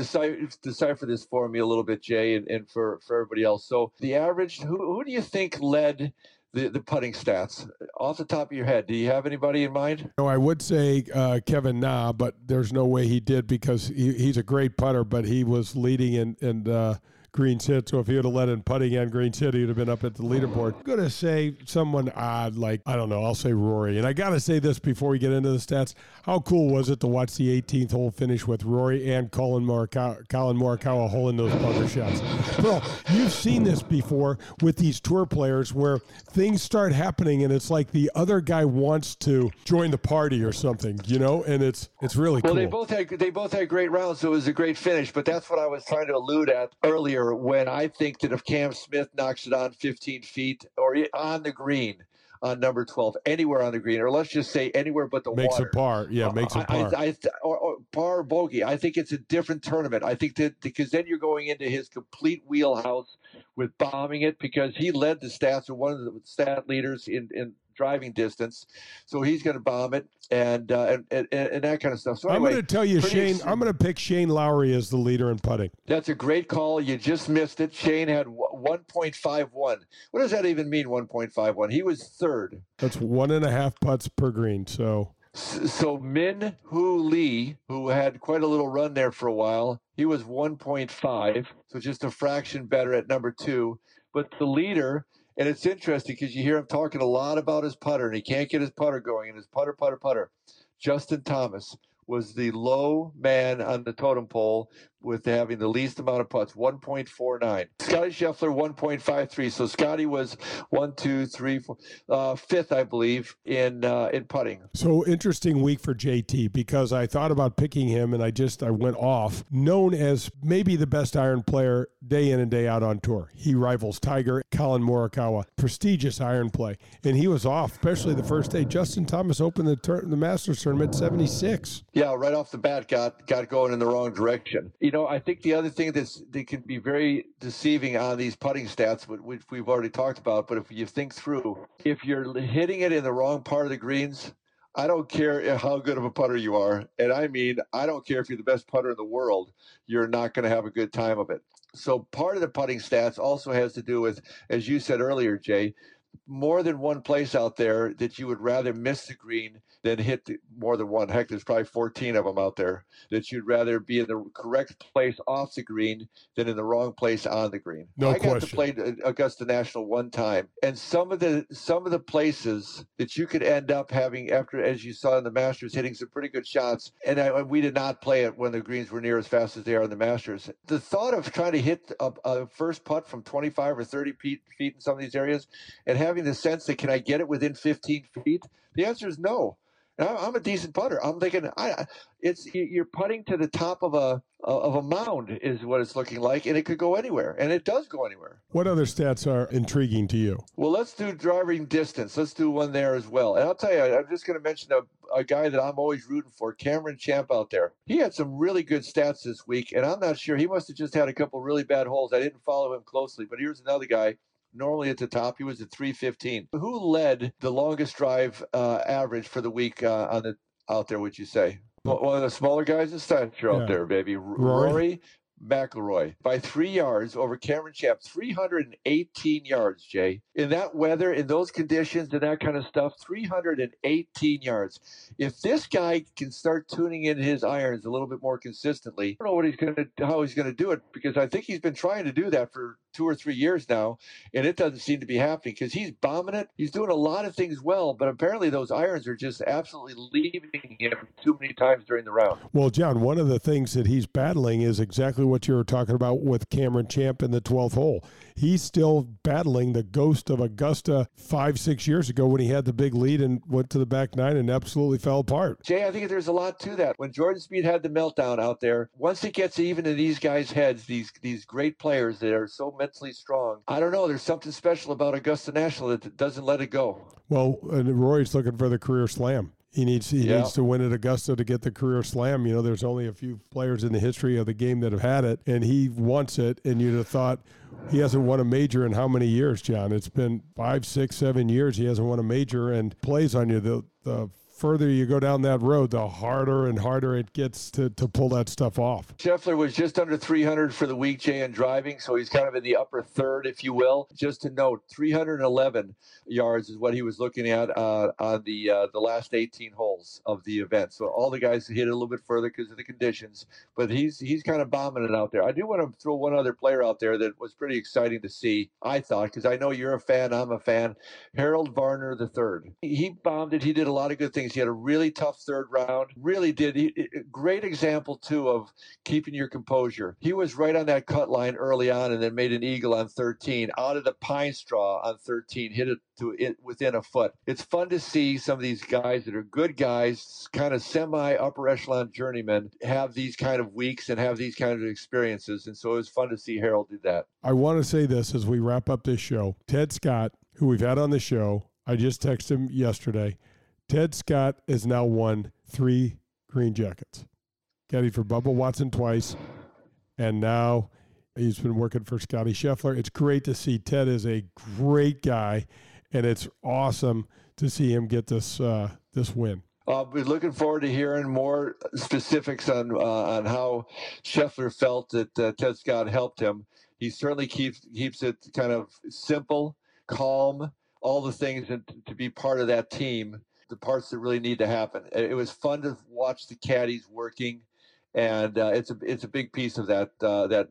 decipher this for me a little bit, Jay, and for everybody else. So the average, who do you think led the putting stats off the top of your head? Do you have anybody in mind? No, I would say Kevin Na, but there's no way he did because he's a great putter, but he was leading in greens hit. So if he would have led in putting and greens hit, he would have been up at the leaderboard. I'm going to say someone odd, like, I don't know, I'll say Rory. And I got to say this before we get into the stats. How cool was it to watch the 18th hole finish with Rory and Colin Morikawa holding those bunker shots? Bro, you've seen this before with these tour players where things start happening and it's like the other guy wants to join the party or something, you know, and it's really cool. Well, they both had great rounds, so it was a great finish, but that's what I was trying to allude at earlier. When I think that if Cam Smith knocks it on 15 feet or on the green on number 12, anywhere on the green, or let's just say anywhere but the water. Makes a par. Yeah, makes a par. Or par or bogey. I think it's a different tournament. I think that because then you're going into his complete wheelhouse with bombing it, because he led the stats, or one of the stat leaders in driving distance, so he's going to bomb it and that kind of stuff. So anyway, I'm going to tell you, Shane, I'm going to pick Shane Lowry as the leader in putting. That's a great call. You just missed it. Shane had 1.51. What does that even mean? 1.51. He was third. That's 1.5 putts per green. So Min Hoo Lee, who had quite a little run there for a while, he was 1.5, so just a fraction better at number 2. But the leader. And it's interesting because you hear him talking a lot about his putter, and he can't get his putter going, and his putter. Justin Thomas was the low man on the totem pole with having the least amount of putts, 1.49. Scotty Scheffler, 1.53. So Scotty was 1, 2, 3, 4, fifth, I believe, in putting. So interesting week for JT, because I thought about picking him, and I went off. Known as maybe the best iron player day in and day out on tour. He rivals Tiger, Colin Morikawa. Prestigious iron play. And he was off, especially the first day. Justin Thomas opened the Masters Tournament 76. Yeah, right off the bat got going in the wrong direction. You know, I think the other thing that can be very deceiving on these putting stats, which we've already talked about, but if you think through, if you're hitting it in the wrong part of the greens, I don't care how good of a putter you are. And I mean, I don't care if you're the best putter in the world, you're not going to have a good time of it. So part of the putting stats also has to do with, as you said earlier, Jay, more than one place out there that you would rather miss the green than hit more than one. Heck, there's probably 14 of them out there that you'd rather be in the correct place off the green than in the wrong place on the green. No question. I got to play Augusta National one time, and some of the places that you could end up having after, as you saw in the Masters, hitting some pretty good shots, and we did not play it when the greens were near as fast as they are in the Masters. The thought of trying to hit a first putt from 25 or 30 feet in some of these areas and having the sense that can I get it within 15 feet, the answer is no. I'm a decent putter. I'm thinking, you're putting to the top of a mound is what it's looking like, and it could go anywhere, and it does go anywhere. What other stats are intriguing to you? Well, let's do driving distance. Let's do one there as well. And I'll tell you, I'm just going to mention a guy that I'm always rooting for, Cameron Champ out there. He had some really good stats this week, and I'm not sure. He must have just had a couple really bad holes. I didn't follow him closely, but here's another guy. Normally at the top, he was at 315. Who led the longest drive average for the week out there, would you say? One of the smaller guys in stature out there, baby. Rory McIlroy by 3 yards over Cameron Champ, 318 yards, Jay. In that weather, in those conditions, and that kind of stuff, 318 yards. If this guy can start tuning in his irons a little bit more consistently, I don't know what how he's going to do it, because I think he's been trying to do that for 2 or 3 years now, and it doesn't seem to be happening because he's bombing it. He's doing a lot of things well, but apparently those irons are just absolutely leaving him too many times during the round. Well, John, one of the things that he's battling is exactly what you were talking about with Cameron Champ in the 12th hole. He's still battling the ghost of Augusta 5-6 years ago when he had the big lead and went to the back nine and absolutely fell apart. Jay, I think there's a lot to that. When Jordan Spieth had the meltdown out there, once it gets even in these guys' heads, these great players that are so mentally strong, I don't know, there's something special about Augusta National that doesn't let it go. Well, and Rory's looking for the career slam. He needs to win at Augusta to get the career slam. You know, there's only a few players in the history of the game that have had it, and he wants it, and you'd have thought he hasn't won a major in how many years, John? It's been 5, 6, 7 years he hasn't won a major, and plays on you. The further you go down that road, the harder and harder it gets to pull that stuff off. Scheffler was just under 300 for the week, Jay, in driving, so he's kind of in the upper third, if you will. Just to note, 311 yards is what he was looking at on the last 18 holes of the event. So all the guys hit a little bit further because of the conditions, but he's kind of bombing it out there. I do want to throw one other player out there that was pretty exciting to see, I thought, because I know you're a fan, I'm a fan. Harold Varner III. He bombed it. He did a lot of good things. He had a really tough third round, really did. Great example, too, of keeping your composure. He was right on that cut line early on and then made an eagle on 13, out of the pine straw on 13, hit it to it within a foot. It's fun to see some of these guys that are good guys, kind of semi-upper echelon journeymen, have these kind of weeks and have these kind of experiences. And so it was fun to see Harold do that. I want to say this as we wrap up this show. Ted Scott, who we've had on the show, I just texted him yesterday. Ted Scott has now won 3 green jackets. Caddied for Bubba Watson twice, and now he's been working for Scotty Scheffler. It's great to see. Ted is a great guy, and it's awesome to see him get this win. I'll be looking forward to hearing more specifics on how Scheffler felt that Ted Scott helped him. He certainly keeps it kind of simple, calm, all the things that, to be part of that team. The parts that really need to happen. It was fun to watch the caddies working, and it's a big piece of that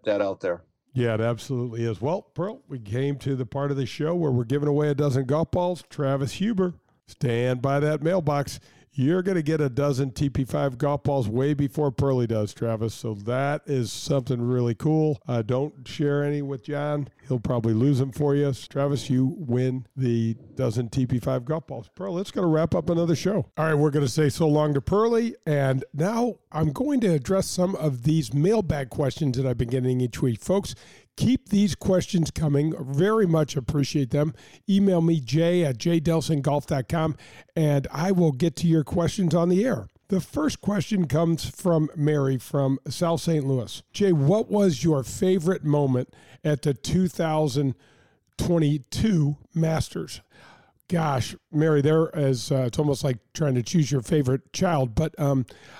out there. Yeah, it absolutely is. Well, Pearl, we came to the part of the show where we're giving away a dozen golf balls. Travis Huber, stand by that mailbox. You're going to get a dozen TP5 golf balls way before Pearly does, Travis. So that is something really cool. Don't share any with John. He'll probably lose them for you. Travis, you win the dozen TP5 golf balls. Pearl, that's going to wrap up another show. All right, we're going to say so long to Pearly. And now I'm going to address some of these mailbag questions that I've been getting each week. Folks, keep these questions coming. Very much appreciate them. Email me, jay@jdelsinggolf.com, and I will get to your questions on the air. The first question comes from Mary from South St. Louis. Jay, what was your favorite moment at the 2022 Masters? Gosh, Mary, there is, it's almost like trying to choose your favorite child, but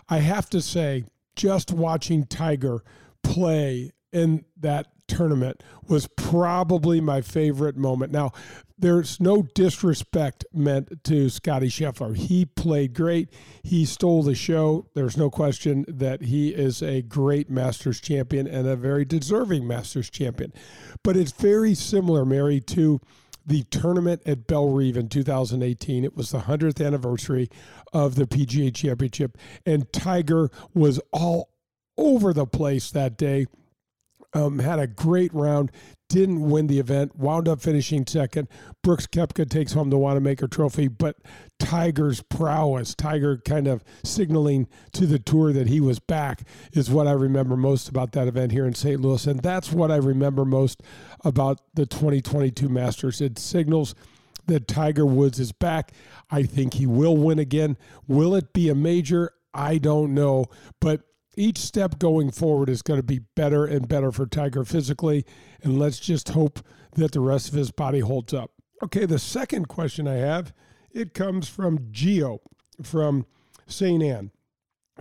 I have to say, just watching Tiger play in that tournament was probably my favorite moment. Now, there's no disrespect meant to Scotty Scheffler. He played great. He stole the show. There's no question that he is a great Masters champion and a very deserving Masters champion. But it's very similar, Mary, to the tournament at Belle Reve in 2018. It was the 100th anniversary of the PGA Championship, and Tiger was all over the place that day. Had a great round, didn't win the event, wound up finishing second. Brooks Koepka takes home the Wanamaker Trophy, but Tiger's prowess, Tiger kind of signaling to the tour that he was back, is what I remember most about that event here in St. Louis. And that's what I remember most about the 2022 Masters. It signals that Tiger Woods is back. I think he will win again. Will it be a major? I don't know. But each step going forward is going to be better and better for Tiger physically, and let's just hope that the rest of his body holds up. Okay, the second question I have, it comes from Gio from St. Anne.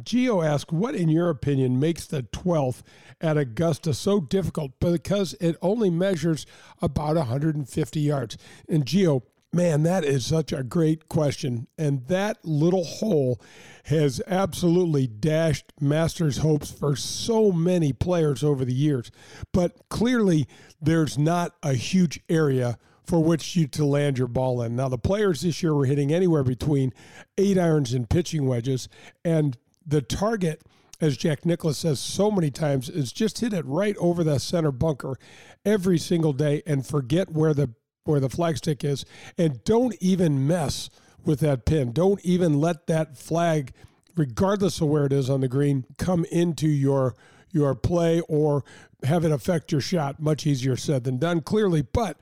Gio asks, what, in your opinion, makes the 12th at Augusta so difficult because it only measures about 150 yards? And Gio, man, that is such a great question. And that little hole has absolutely dashed Masters hopes for so many players over the years. But clearly, there's not a huge area for which you to land your ball in. Now, the players this year were hitting anywhere between 8 irons and pitching wedges. And the target, as Jack Nicklaus says so many times, is just hit it right over the center bunker every single day and forget where the flagstick is, and don't even mess with that pin. Don't even let that flag, regardless of where it is on the green, come into your play or have it affect your shot. Much easier said than done, clearly. But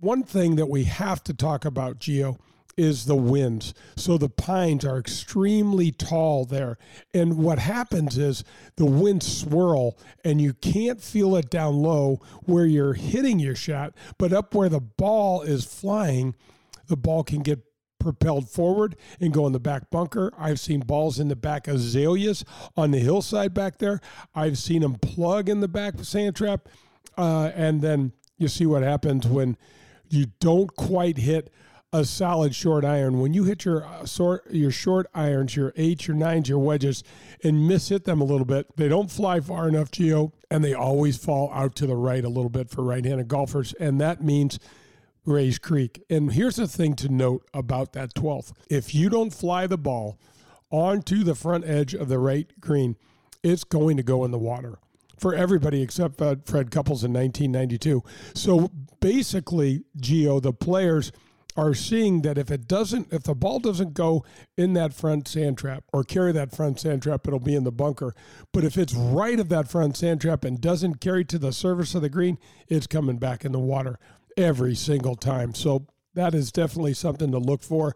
one thing that we have to talk about, Gio, is the winds. So the pines are extremely tall there. And what happens is the winds swirl and you can't feel it down low where you're hitting your shot, but up where the ball is flying, the ball can get propelled forward and go in the back bunker. I've seen balls in the back azaleas on the hillside back there. I've seen them plug in the back sand trap. And then you see what happens when you don't quite hit a solid short iron. When you hit your short irons, your 8s, your 9s, your wedges, and miss-hit them a little bit, they don't fly far enough, Gio, and they always fall out to the right a little bit for right-handed golfers, and that means Rays Creek. And here's the thing to note about that 12th. If you don't fly the ball onto the front edge of the right green, it's going to go in the water for everybody except Fred Couples in 1992. So basically, Gio, the players are seeing that if the ball doesn't go in that front sand trap or carry that front sand trap, it'll be in the bunker. But if it's right of that front sand trap and doesn't carry to the surface of the green, it's coming back in the water every single time. So that is definitely something to look for.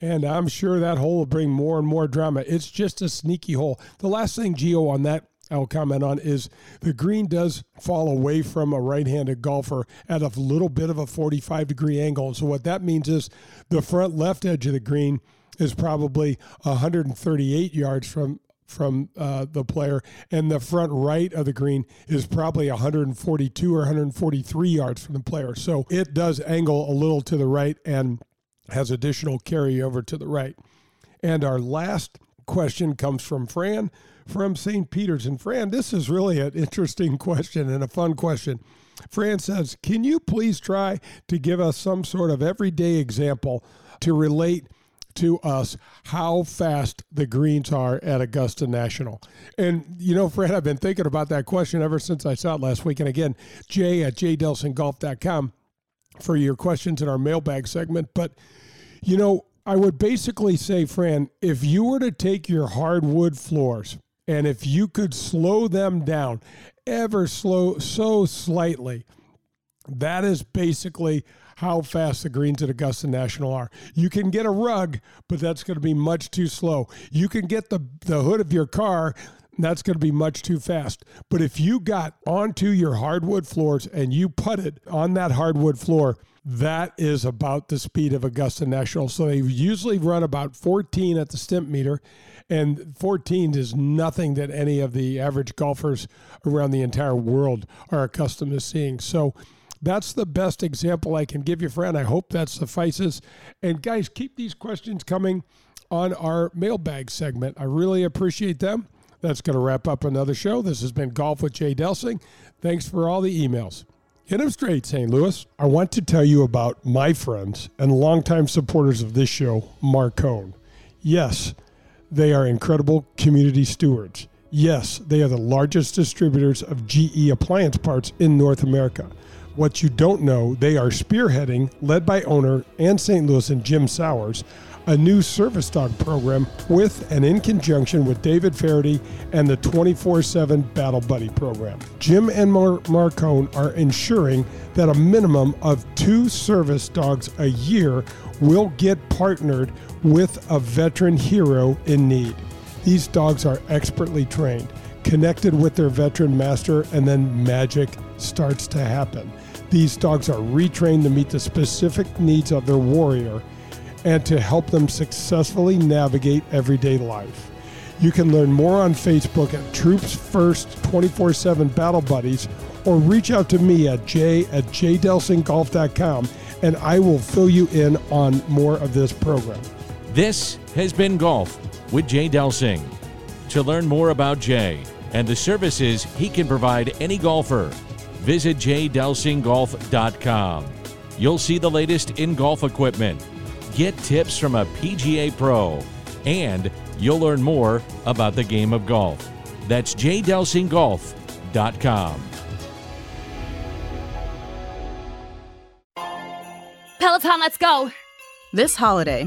And I'm sure that hole will bring more and more drama. It's just a sneaky hole. The last thing, Gio, on that I'll comment on is the green does fall away from a right-handed golfer at a little bit of a 45-degree angle. And so what that means is the front left edge of the green is probably 138 yards from the player, and the front right of the green is probably 142 or 143 yards from the player. So it does angle a little to the right and has additional carryover to the right. And our last question comes from Fran from St. Peter's. And Fran, this is really an interesting question and a fun question. Fran says, can you please try to give us some sort of everyday example to relate to us how fast the greens are at Augusta National? And, you know, Fran, I've been thinking about that question ever since I saw it last week. And again, Jay at jdelsinggolf.com for your questions in our mailbag segment. But, you know, I would basically say, Fran, if you were to take your hardwood floors and if you could slow them down ever so slightly, that is basically how fast the greens at Augusta National are. You can get a rug, but that's going to be much too slow. You can get the hood of your car, and that's going to be much too fast. But if you got onto your hardwood floors and you putted on that hardwood floor, that is about the speed of Augusta National. So they usually run about 14 at the stimp meter, and 14 is nothing that any of the average golfers around the entire world are accustomed to seeing. So that's the best example I can give you, Fran. I hope that suffices. And guys, keep these questions coming on our mailbag segment. I really appreciate them. That's going to wrap up another show. This has been Golf with Jay Delsing. Thanks for all the emails. Hit 'em straight, St. Louis. I want to tell you about my friends and longtime supporters of this show, Marcone. Yes, they are incredible community stewards. Yes, they are the largest distributors of GE appliance parts in North America. What you don't know, they are spearheading, led by owner Ann St. Louis and Jim Sowers, a new service dog program with and in conjunction with David Faraday and the 24/7 Battle Buddy program. Jim and Marcone are ensuring that a minimum of 2 service dogs a year will get partnered with a veteran hero in need. These dogs are expertly trained, connected with their veteran master, and then magic starts to happen. These dogs are retrained to meet the specific needs of their warrior and to help them successfully navigate everyday life. You can learn more on Facebook at Troops First 24/7 Battle Buddies, or reach out to me at jay@jdelsinggolf.com, and I will fill you in on more of this program. This has been Golf with Jay Delsing. To learn more about Jay and the services he can provide any golfer, visit jdelsinggolf.com. You'll see the latest in golf equipment, get tips from a PGA pro, and you'll learn more about the game of golf. That's jdelsinggolf.com. Peloton, let's go! This holiday,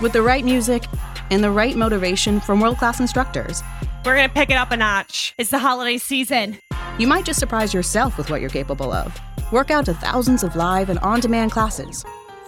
with the right music and the right motivation from world-class instructors, we're going to pick it up a notch. It's the holiday season. You might just surprise yourself with what you're capable of. Work out to thousands of live and on-demand classes,